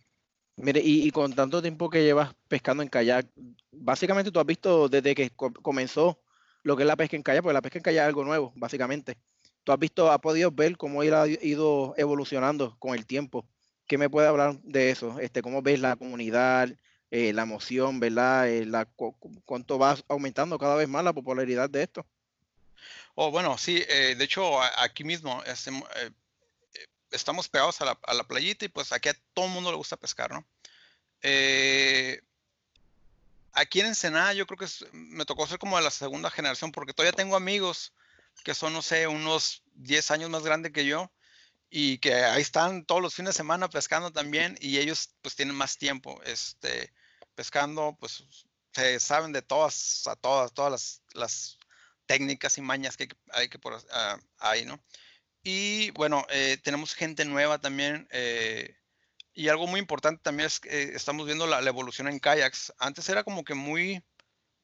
Mire, y, y con tanto tiempo que llevas pescando en kayak, básicamente tú has visto desde que co comenzó lo que es la pesca en kayak, porque la pesca en kayak es algo nuevo, básicamente. Tú has visto, has podido ver cómo ha ido evolucionando con el tiempo. ¿Qué me puede hablar de eso? Este, ¿cómo ves la comunidad, eh, la emoción, ¿verdad? Eh, la, cu ¿Cuánto va aumentando cada vez más la popularidad de esto? Oh, bueno, sí, eh, de hecho, a, aquí mismo hacemos, eh, estamos pegados a la, a la playita y pues aquí a todo el mundo le gusta pescar, ¿no? Eh, aquí en Ensenada yo creo que es, me tocó ser como de la segunda generación, porque todavía tengo amigos que son, no sé, unos diez años más grandes que yo y que ahí están todos los fines de semana pescando también, y ellos pues tienen más tiempo este, pescando, pues se saben de todas, a todas, todas las, las técnicas y mañas que hay, que por, uh, hay, ¿no? Y bueno, eh, tenemos gente nueva también, eh, y algo muy importante también es que eh, estamos viendo la, la evolución en kayaks. Antes era como que muy,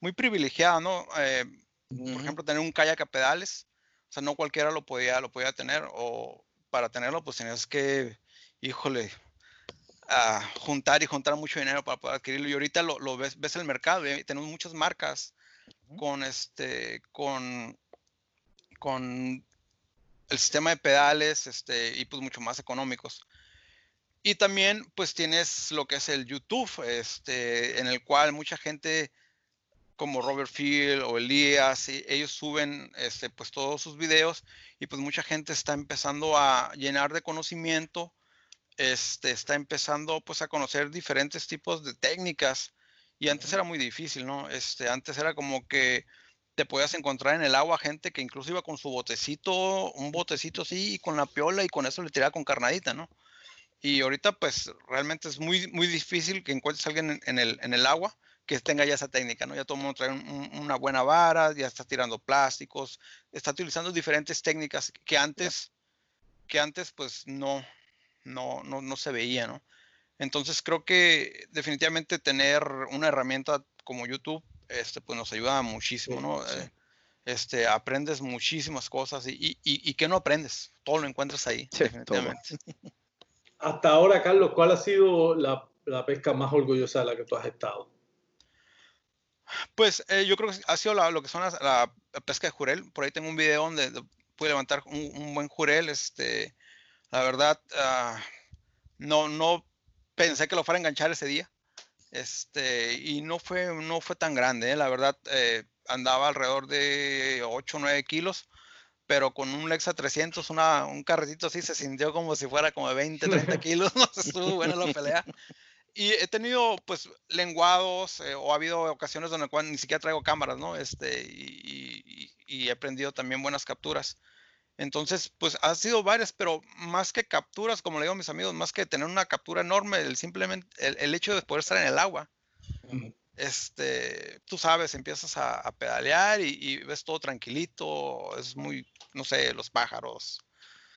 muy privilegiada, ¿no? Eh, uh-huh. Por ejemplo, tener un kayak a pedales, o sea, no cualquiera lo podía, lo podía tener, o para tenerlo pues tenías que, híjole, uh, juntar y juntar mucho dinero para poder adquirirlo. Y ahorita lo, lo ves, ves el mercado, ¿eh? Tenemos muchas marcas uh-huh. con este, con, con el sistema de pedales, este, y pues mucho más económicos. Y también pues tienes lo que es el YouTube, este, en el cual mucha gente como Robert Field o Elías, y ellos suben este, pues todos sus videos, y pues mucha gente está empezando a llenar de conocimiento, este, está empezando pues a conocer diferentes tipos de técnicas, y antes era muy difícil, ¿no? Este, antes era como que te podías encontrar en el agua gente que incluso iba con su botecito, un botecito así, y con la piola, y con eso le tiraba con carnadita, ¿no? Y ahorita pues realmente es muy, muy difícil que encuentres a alguien en, en, el, en el agua que tenga ya esa técnica, ¿no? Ya todo el mundo trae un, una buena vara, ya está tirando plásticos, está utilizando diferentes técnicas que antes, que antes pues no, no, no, no se veía, ¿no? Entonces creo que definitivamente tener una herramienta como YouTube este, pues nos ayuda muchísimo, ¿no? Sí. Este, aprendes muchísimas cosas y, y, y, y que no aprendes, todo lo encuentras ahí, sí, definitivamente. Todo. Hasta ahora, Carlos, ¿cuál ha sido la, la pesca más orgullosa de la que tú has estado? Pues eh, yo creo que ha sido la, lo que son las, la pesca de jurel. Por ahí tengo un video donde de, pude levantar un, un buen jurel. Este, la verdad, uh, no, no pensé que lo fuera a enganchar ese día. Este, y no fue, no fue tan grande. Eh. La verdad, eh, andaba alrededor de ocho o nueve kilos. Pero con un Lexa trescientos, una, un carretito así, se sintió como si fuera como de veinte, treinta kilos, no sé, estuvo buena la pelea. Y he tenido, pues, lenguados, eh, o ha habido ocasiones donde ni siquiera traigo cámaras, ¿no? Este, y, y, y he aprendido también buenas capturas. Entonces, pues, ha sido varias, pero más que capturas, como le digo a mis amigos, más que tener una captura enorme, el, simplemente, el, el hecho de poder estar en el agua, mm-hmm. Este, tú sabes, empiezas a, a pedalear y, y ves todo tranquilito, es muy, no sé, los pájaros.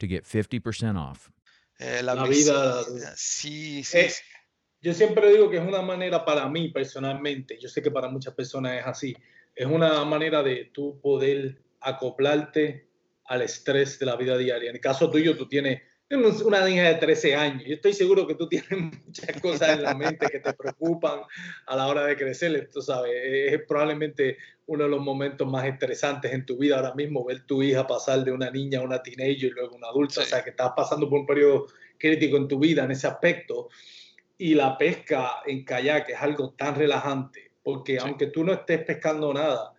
to get fifty percent off. Eh, la, la vida. Sí, sí. Es, yo siempre digo que es una manera para mí personalmente, yo sé que para muchas personas es así, es una manera de tú poder acoplarte al estrés de la vida diaria. En el caso tuyo, tú tienes una niña de trece años. Yo estoy seguro que tú tienes muchas cosas en la mente que te preocupan a la hora de crecer. Tú sabes, es probablemente uno de los momentos más estresantes en tu vida ahora mismo, ver tu hija pasar de una niña a una teenager y luego una adulta. Sí. O sea, que estás pasando por un periodo crítico en tu vida en ese aspecto. Y la pesca en kayak es algo tan relajante, porque sí, aunque tú no estés pescando nada,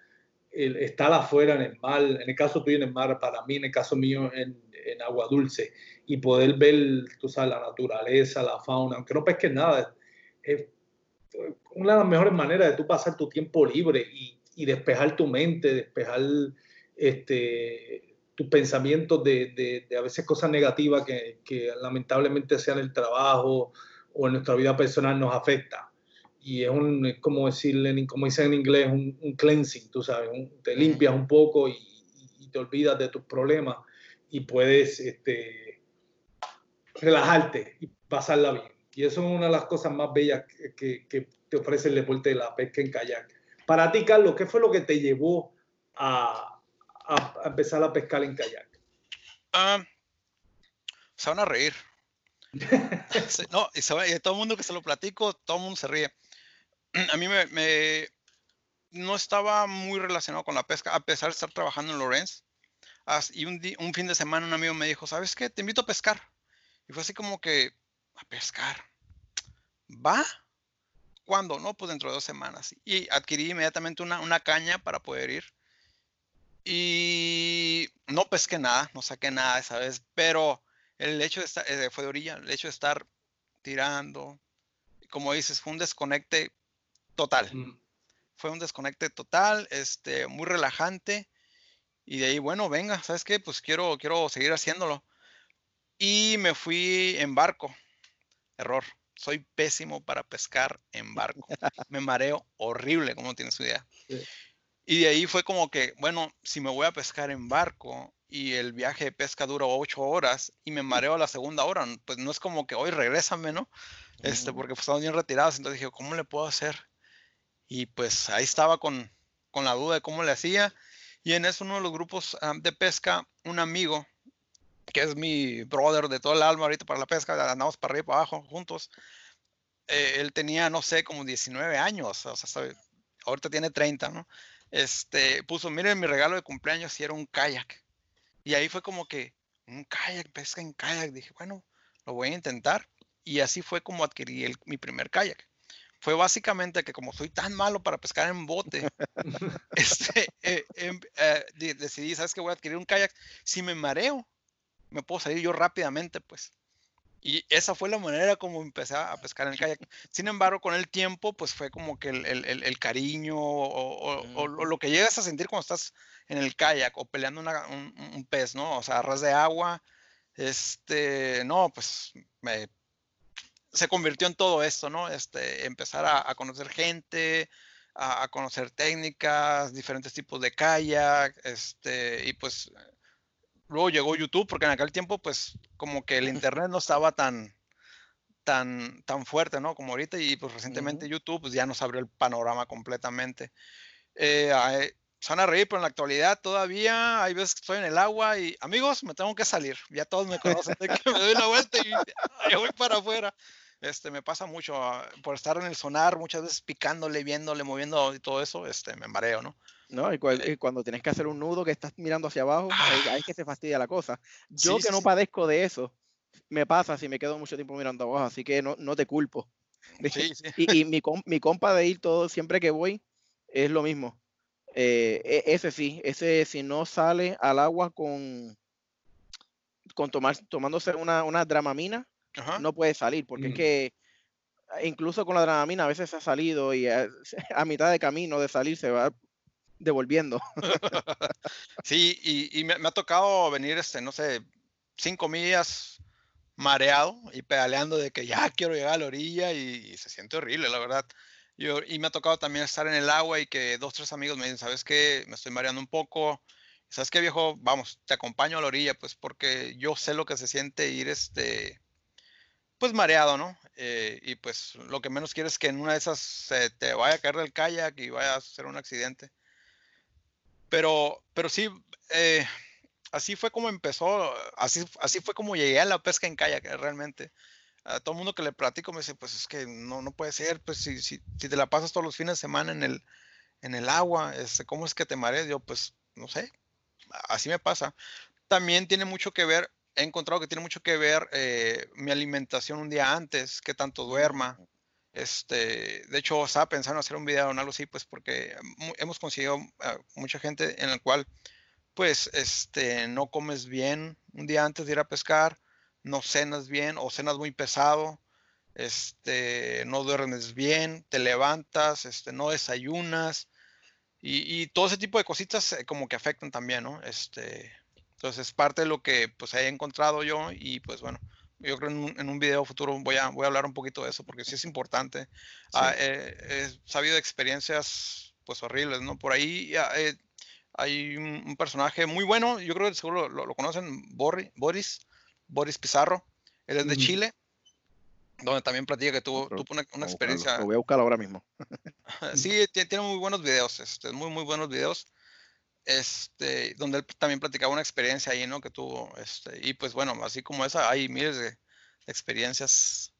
el estar afuera en el mar, en el caso tuyo en el mar, para mí, en el caso mío en en agua dulce, y poder ver, tú sabes, la naturaleza, la fauna, aunque no pesques nada, es una de las mejores maneras de tú pasar tu tiempo libre y y despejar tu mente, despejar este, tus pensamientos de, de, de a veces cosas negativas que, que lamentablemente sea en el trabajo o en nuestra vida personal nos afecta. Y es, un, es como decirle, como dicen en inglés, un, un cleansing, tú sabes, un, te limpias un poco y, y te olvidas de tus problemas y puedes este, relajarte y pasarla bien. Y eso es una de las cosas más bellas que, que, que te ofrece el deporte de la pesca en kayak. Para ti, Carlos, ¿qué fue lo que te llevó a, a, a empezar a pescar en kayak? Um, se van a reír. No, y, se va, y todo el mundo que se lo platico, todo el mundo se ríe. A mí me, me no estaba muy relacionado con la pesca, a pesar de estar trabajando en Lorenz. Y un, di, un fin de semana un amigo me dijo, ¿sabes qué? Te invito a pescar. Y fue así como que, ¿a pescar? ¿Va? ¿Cuándo? No, pues dentro de dos semanas. Y adquirí inmediatamente una, una caña para poder ir. Y no pesqué nada, no saqué nada esa vez, pero el hecho de estar, eh, fue de orilla, el hecho de estar tirando, como dices, fue un desconecte total. Mm. Fue un desconecte total, este, muy relajante. Y de ahí, bueno, venga, ¿sabes qué? Pues quiero, quiero seguir haciéndolo. Y me fui en barco. Error. Soy pésimo para pescar en barco. Me mareo horrible, como tienes idea. Sí. Y de ahí fue como que, bueno, si me voy a pescar en barco y el viaje de pesca dura ocho horas y me mareo a la segunda hora, pues no es como que hoy regrésame, ¿no? Este, porque pues, estamos bien retirados, entonces dije, ¿cómo le puedo hacer? Y pues ahí estaba con, con la duda de cómo le hacía, y en eso uno de los grupos um, de pesca, un amigo, que es mi brother de todo el alma ahorita para la pesca, andamos para arriba y para abajo juntos, eh, él tenía, no sé, como diecinueve años, o sea, sabe, ahorita tiene treinta, ¿no? Este, puso, miren mi regalo de cumpleaños y era un kayak. Y ahí fue como que, un kayak, pesca en kayak. Dije, bueno, lo voy a intentar. Y así fue como adquirí el, mi primer kayak. Fue básicamente que como soy tan malo para pescar en bote, este, eh, eh, eh, decidí, ¿sabes qué? Voy a adquirir un kayak. Si me mareo, me puedo salir yo rápidamente, pues. Y esa fue la manera como empecé a pescar en el kayak. Sin embargo, con el tiempo, pues fue como que el, el, el cariño o, o, o, o lo que llegas a sentir cuando estás en el kayak o peleando una, un, un pez, ¿no? O sea, a ras de agua. Este, no, pues me, se convirtió en todo esto, ¿no? Este, empezar a, a conocer gente, a, a conocer técnicas, diferentes tipos de kayak, este, y pues... Luego llegó YouTube, porque en aquel tiempo, pues, como que el internet no estaba tan, tan, tan fuerte, ¿no? Como ahorita, y pues recientemente uh-huh. YouTube, pues, ya nos abrió el panorama completamente. Eh, eh, se van a reír, pero en la actualidad todavía hay veces que estoy en el agua y, amigos, me tengo que salir. Ya todos me conocen, de que me doy la vuelta y ya voy para afuera. Este, me pasa mucho uh, por estar en el sonar, muchas veces picándole, viéndole, moviendo y todo eso, este, me mareo, ¿no? No, y, cu y cuando tienes que hacer un nudo que estás mirando hacia abajo, ahí, ahí es que se fastidia la cosa. Yo sí, que sí, no padezco de eso, me pasa si me quedo mucho tiempo mirando abajo, así que no, no te culpo. Sí, sí. Y, y mi, com mi compa de ir todo, siempre que voy, es lo mismo. Eh, ese sí, ese si no sale al agua con, con tomar, tomándose una, una dramamina, ajá, no puede salir, porque mm. es que incluso con la dramamina a veces se ha salido y a, a mitad de camino de salir se va devolviendo. Sí, y, y me, me ha tocado venir, este, no sé, cinco millas mareado y pedaleando de que ya quiero llegar a la orilla y, y se siente horrible, la verdad. Yo, y me ha tocado también estar en el agua y que dos, tres amigos me dicen, ¿sabes qué? Me estoy mareando un poco. ¿Sabes qué, viejo? Vamos, te acompaño a la orilla, pues, porque yo sé lo que se siente ir, este, pues, mareado, ¿no? Eh, y pues, lo que menos quieres es que en una de esas eh, te vaya a caer del kayak y vaya a hacer un accidente. Pero, pero sí, eh, así fue como empezó, así, así fue como llegué a la pesca en kayak, realmente. A todo el mundo que le platico me dice, pues es que no, no puede ser, pues si, si, si te la pasas todos los fines de semana en el, en el agua, este, ¿cómo es que te mareas? Yo, pues, no sé, así me pasa. También tiene mucho que ver, he encontrado que tiene mucho que ver eh, mi alimentación un día antes, que tanto duerma. Este, de hecho, estaba pensando hacer un video o algo así, pues porque hemos conseguido uh, mucha gente en el cual, pues, este, no comes bien un día antes de ir a pescar, no cenas bien o cenas muy pesado, este, no duermes bien, te levantas, este, no desayunas, y, y todo ese tipo de cositas como que afectan también, ¿no? Este, entonces es parte de lo que pues he encontrado yo, y pues bueno, yo creo en un, en un video futuro voy a, voy a hablar un poquito de eso, porque sí es importante. Sí. Ah, eh, he sabido de experiencias pues horribles, ¿no? Por ahí eh, hay un, un personaje muy bueno, yo creo que seguro lo, lo conocen, Boris, Boris Pizarro, él es de mm. Chile, donde también platica que tuvo, tuvo una, una experiencia. Lo voy a buscar ahora mismo. Sí, tiene muy buenos videos, este, muy, muy buenos videos, este, donde él también platicaba una experiencia ahí, ¿no? Que tuvo, este, y pues bueno, así como esa, hay miles de experiencias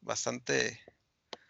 bastante...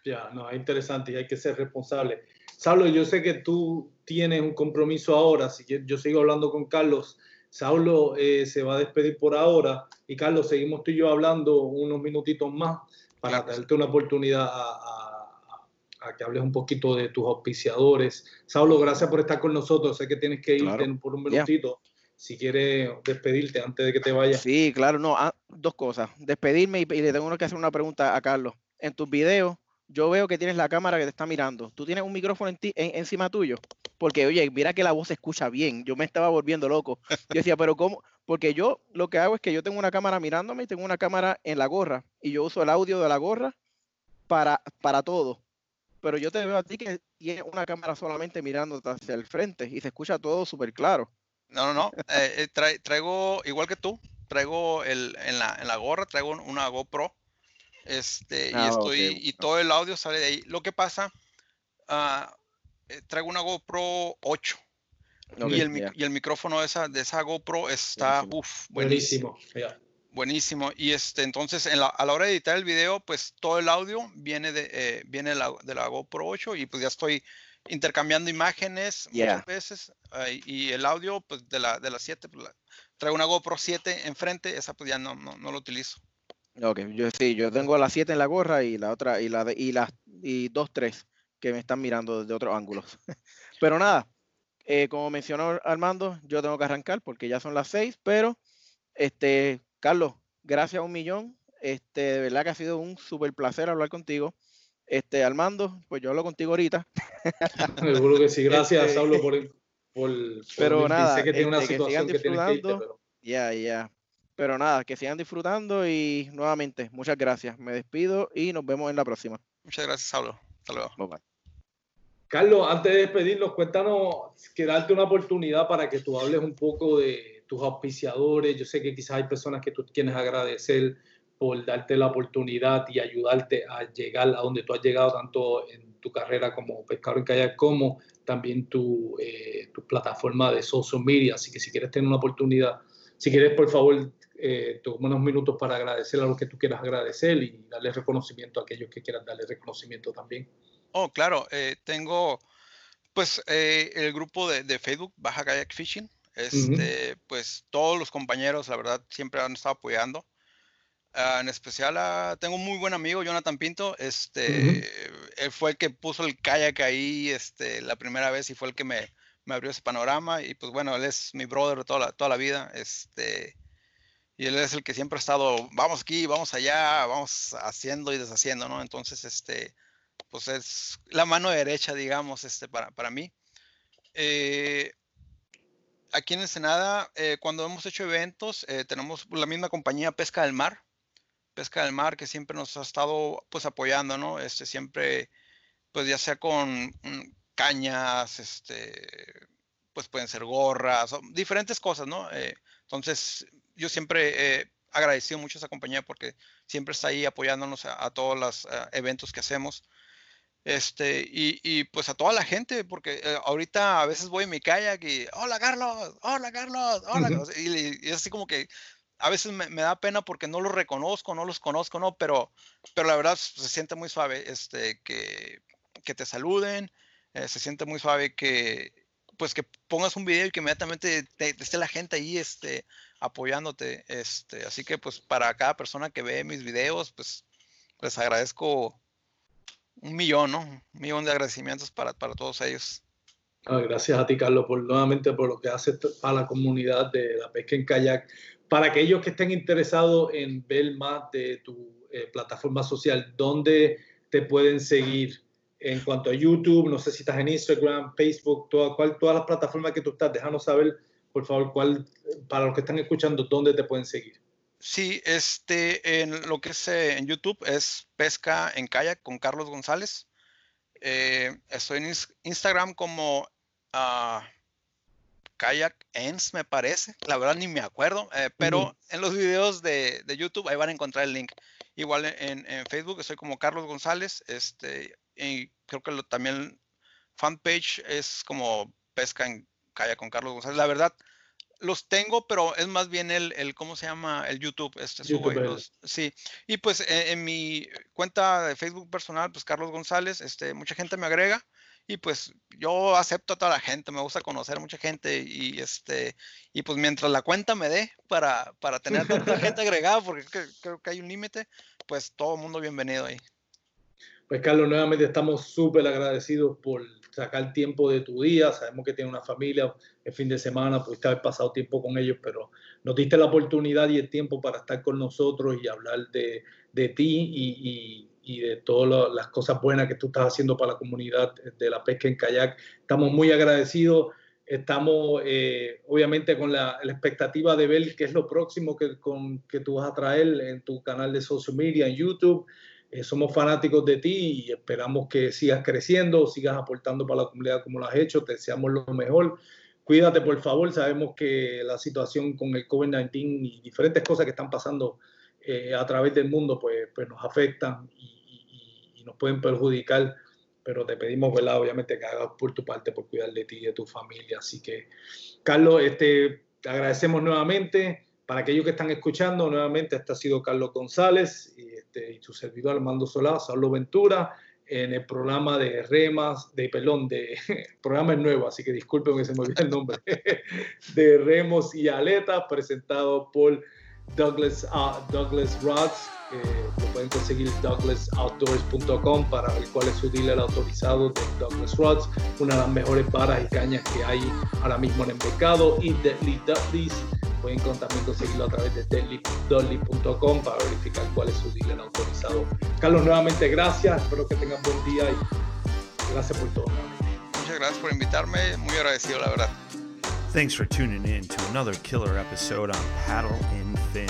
Ya, no, es interesante y hay que ser responsable. Saulo, yo sé que tú tienes un compromiso ahora, así que yo sigo hablando con Carlos. Saulo eh, se va a despedir por ahora y Carlos, seguimos tú y yo hablando unos minutitos más para darte una oportunidad a, a, a que hables un poquito de tus auspiciadores. Saulo, gracias por estar con nosotros. Sé que tienes que irte claro. por un minutito. Yeah. Si quieres despedirte antes de que te vayas. Sí, claro. No, ah, dos cosas. Despedirme y, y le tengo que hacer una pregunta a Carlos. En tus videos, yo veo que tienes la cámara que te está mirando. ¿Tú tienes un micrófono en ti, en, encima tuyo? Porque, oye, mira que la voz se escucha bien. Yo me estaba volviendo loco. Yo decía, pero ¿cómo? Porque yo lo que hago es que yo tengo una cámara mirándome y tengo una cámara en la gorra. Y yo uso el audio de la gorra para, para todo. Pero yo te veo a ti que tienes una cámara solamente mirándote hacia el frente y se escucha todo súper claro. No, no, no. Eh, tra traigo, igual que tú, traigo el, en, la, en la gorra, traigo una GoPro. Este, ah, y estoy okay. y todo el audio sale de ahí. Lo que pasa, uh, traigo una GoPro ocho okay, y, el, yeah. y el micrófono de esa, de esa GoPro está buenísimo. Uf, buenísimo. Buenísimo. Yeah. buenísimo. Y este, entonces en la, a la hora de editar el video, pues todo el audio viene de, eh, viene la, de la GoPro ocho y pues ya estoy intercambiando imágenes yeah. muchas veces uh, y el audio pues de la, de la siete, pues, la, traigo una GoPro siete enfrente, esa pues ya no, no, no lo utilizo. Ok, yo sí, yo tengo las siete en la gorra y la otra, y la de, y las y dos, tres que me están mirando desde otros ángulos. Pero nada, eh, como mencionó Armando, yo tengo que arrancar porque ya son las seis, pero este, Carlos, gracias a un millón. Este, de verdad que ha sido un súper placer hablar contigo. Este, Armando, pues yo hablo contigo ahorita. Seguro que sí, gracias, este, Saulo, por, por, pero por nada, que este, tiene una que situación que tienes que irte, pero... Ya, yeah, ya. Yeah. Pero nada, que sigan disfrutando y nuevamente, muchas gracias. Me despido y nos vemos en la próxima. Muchas gracias, Saulo. Hasta luego. Bye, bye. Carlos, antes de despedirnos, cuéntanos, que darte una oportunidad para que tú hables un poco de tus auspiciadores. Yo sé que quizás hay personas que tú tienes que agradecer por darte la oportunidad y ayudarte a llegar a donde tú has llegado, tanto en tu carrera como pescador en kayak, como también tu, eh, tu plataforma de social media. Así que si quieres tener una oportunidad, si quieres, por favor, Eh, toma unos minutos para agradecer a los que tú quieras agradecer y darle reconocimiento a aquellos que quieran darle reconocimiento también. Oh, claro. Eh, tengo, pues, eh, el grupo de, de Facebook, Baja Kayak Fishing. Este, uh-huh. Pues, todos los compañeros, la verdad, siempre han estado apoyando. Uh, en especial, uh, tengo un muy buen amigo, Jonathan Pinto. Este, uh-huh. Él fue el que puso el kayak ahí este, la primera vez y fue el que me, me abrió ese panorama. Y, pues, bueno, él es mi brother toda la, toda la vida. Este... Y él es el que siempre ha estado, vamos aquí, vamos allá, vamos haciendo y deshaciendo, ¿no? Entonces, este, pues es la mano derecha, digamos, este, para, para mí. Eh, aquí en Ensenada, eh, cuando hemos hecho eventos, eh, tenemos la misma compañía Pesca del Mar. Pesca del Mar, que siempre nos ha estado, pues, apoyando, ¿no? Este, siempre, pues, ya sea con mm, cañas, este, pues, pueden ser gorras, o diferentes cosas, ¿no? Eh, entonces... Yo siempre eh, agradecido mucho a esa compañía porque siempre está ahí apoyándonos a, a todos los a, eventos que hacemos. Este, y, y pues a toda la gente, porque eh, ahorita a veces voy en mi kayak y hola Carlos, hola Carlos, hola Carlos. Uh-huh. y, y es así como que a veces me, me da pena porque no los reconozco, no los conozco, no, pero, pero la verdad se siente muy suave este, que, que te saluden, eh, se siente muy suave que... pues que pongas un video y que inmediatamente te, te esté la gente ahí este, apoyándote. Este, así que pues para cada persona que ve mis videos, pues les agradezco un millón, ¿no? Un millón de agradecimientos para, para todos ellos. Ah, gracias a ti, Carlos, por, nuevamente por lo que haces a la comunidad de la pesca en kayak. Para aquellos que estén interesados en ver más de tu eh, plataforma social, ¿dónde te pueden seguir? En cuanto a YouTube, no sé si estás en Instagram, Facebook, toda, cual, todas las plataformas que tú estás, déjanos saber, por favor, cuál, para los que están escuchando, dónde te pueden seguir. Sí, este, en lo que es eh, en YouTube es Pesca en Kayak con Carlos González. Eh, estoy en Instagram como uh, Kayak Ens, me parece. La verdad ni me acuerdo, eh, pero uh-huh. en los videos de, de YouTube ahí van a encontrar el link. Igual en, en Facebook estoy como Carlos González. Este, y creo que lo, también fanpage es como Pesca en Kayak con Carlos González. La verdad los tengo, pero es más bien el, el ¿cómo se llama? El YouTube. Este YouTube subo los, sí. Y pues en, en mi cuenta de Facebook personal, pues Carlos González, este, mucha gente me agrega y pues yo acepto a toda la gente, me gusta conocer a mucha gente y este, y pues mientras la cuenta me dé para, para tener tanta gente agregada, porque creo que, creo que hay un límite, pues todo el mundo bienvenido ahí. Pues Carlos, nuevamente estamos súper agradecidos por sacar tiempo de tu día. Sabemos que tienes una familia, el fin de semana pudiste haber pasado tiempo con ellos, pero nos diste la oportunidad y el tiempo para estar con nosotros y hablar de, de ti y, y, y de todas las cosas buenas que tú estás haciendo para la comunidad de la pesca en kayak. Estamos muy agradecidos. Estamos eh, obviamente con la, la expectativa de ver qué es lo próximo que, con, que tú vas a traer en tu canal de social media, en YouTube. Eh, somos fanáticos de ti y esperamos que sigas creciendo, sigas aportando para la comunidad como lo has hecho. Te deseamos lo mejor. Cuídate, por favor. Sabemos que la situación con el COVID diecinueve y diferentes cosas que están pasando eh, a través del mundo, pues, pues nos afectan y, y, y nos pueden perjudicar. Pero te pedimos, ¿verdad? Obviamente, que hagas por tu parte, por cuidar de ti y de tu familia. Así que, Carlos, este, te agradecemos nuevamente. Para aquellos que están escuchando, nuevamente, este ha sido Carlos González y, este, y su servidor Armando Solá, Saulo Ventura, en el programa de Remas, de perdón, de programa es nuevo, así que disculpen que se me olvidó el nombre, de Remos y Aletas, presentado por Douglas, uh, Douglas Rods. Eh, lo pueden conseguir douglas outdoors punto com para ver cuál es su dealer autorizado de Douglas Rods, una de las mejores varas y cañas que hay ahora mismo en el mercado, y Deadly Dudleys. Pueden también conseguirlo a través de deadly dudley punto com para verificar cuál es su dealer autorizado. Carlos, nuevamente gracias, espero que tengan buen día y gracias por todo. Muchas gracias por invitarme, muy agradecido la verdad. Thanks for tuning in to another killer episode on Paddle and Fin.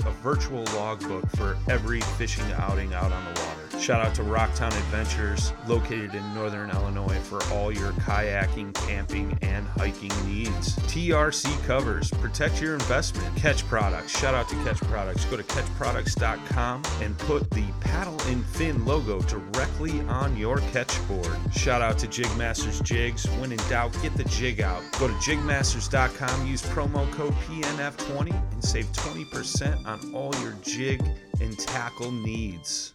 a virtual logbook for every fishing outing out on the water. Shout out to Rocktown Adventures, located in Northern Illinois, for all your kayaking, camping, and hiking needs. T R C Covers, protect your investment. Catch Products, shout out to Catch Products. Go to catch products dot com and put the Paddle and Fin logo directly on your catch board. Shout out to Jigmasters Jigs. When in doubt, get the jig out. Go to jig masters dot com, use promo code P N F twenty, and save twenty percent on all your jig and tackle needs.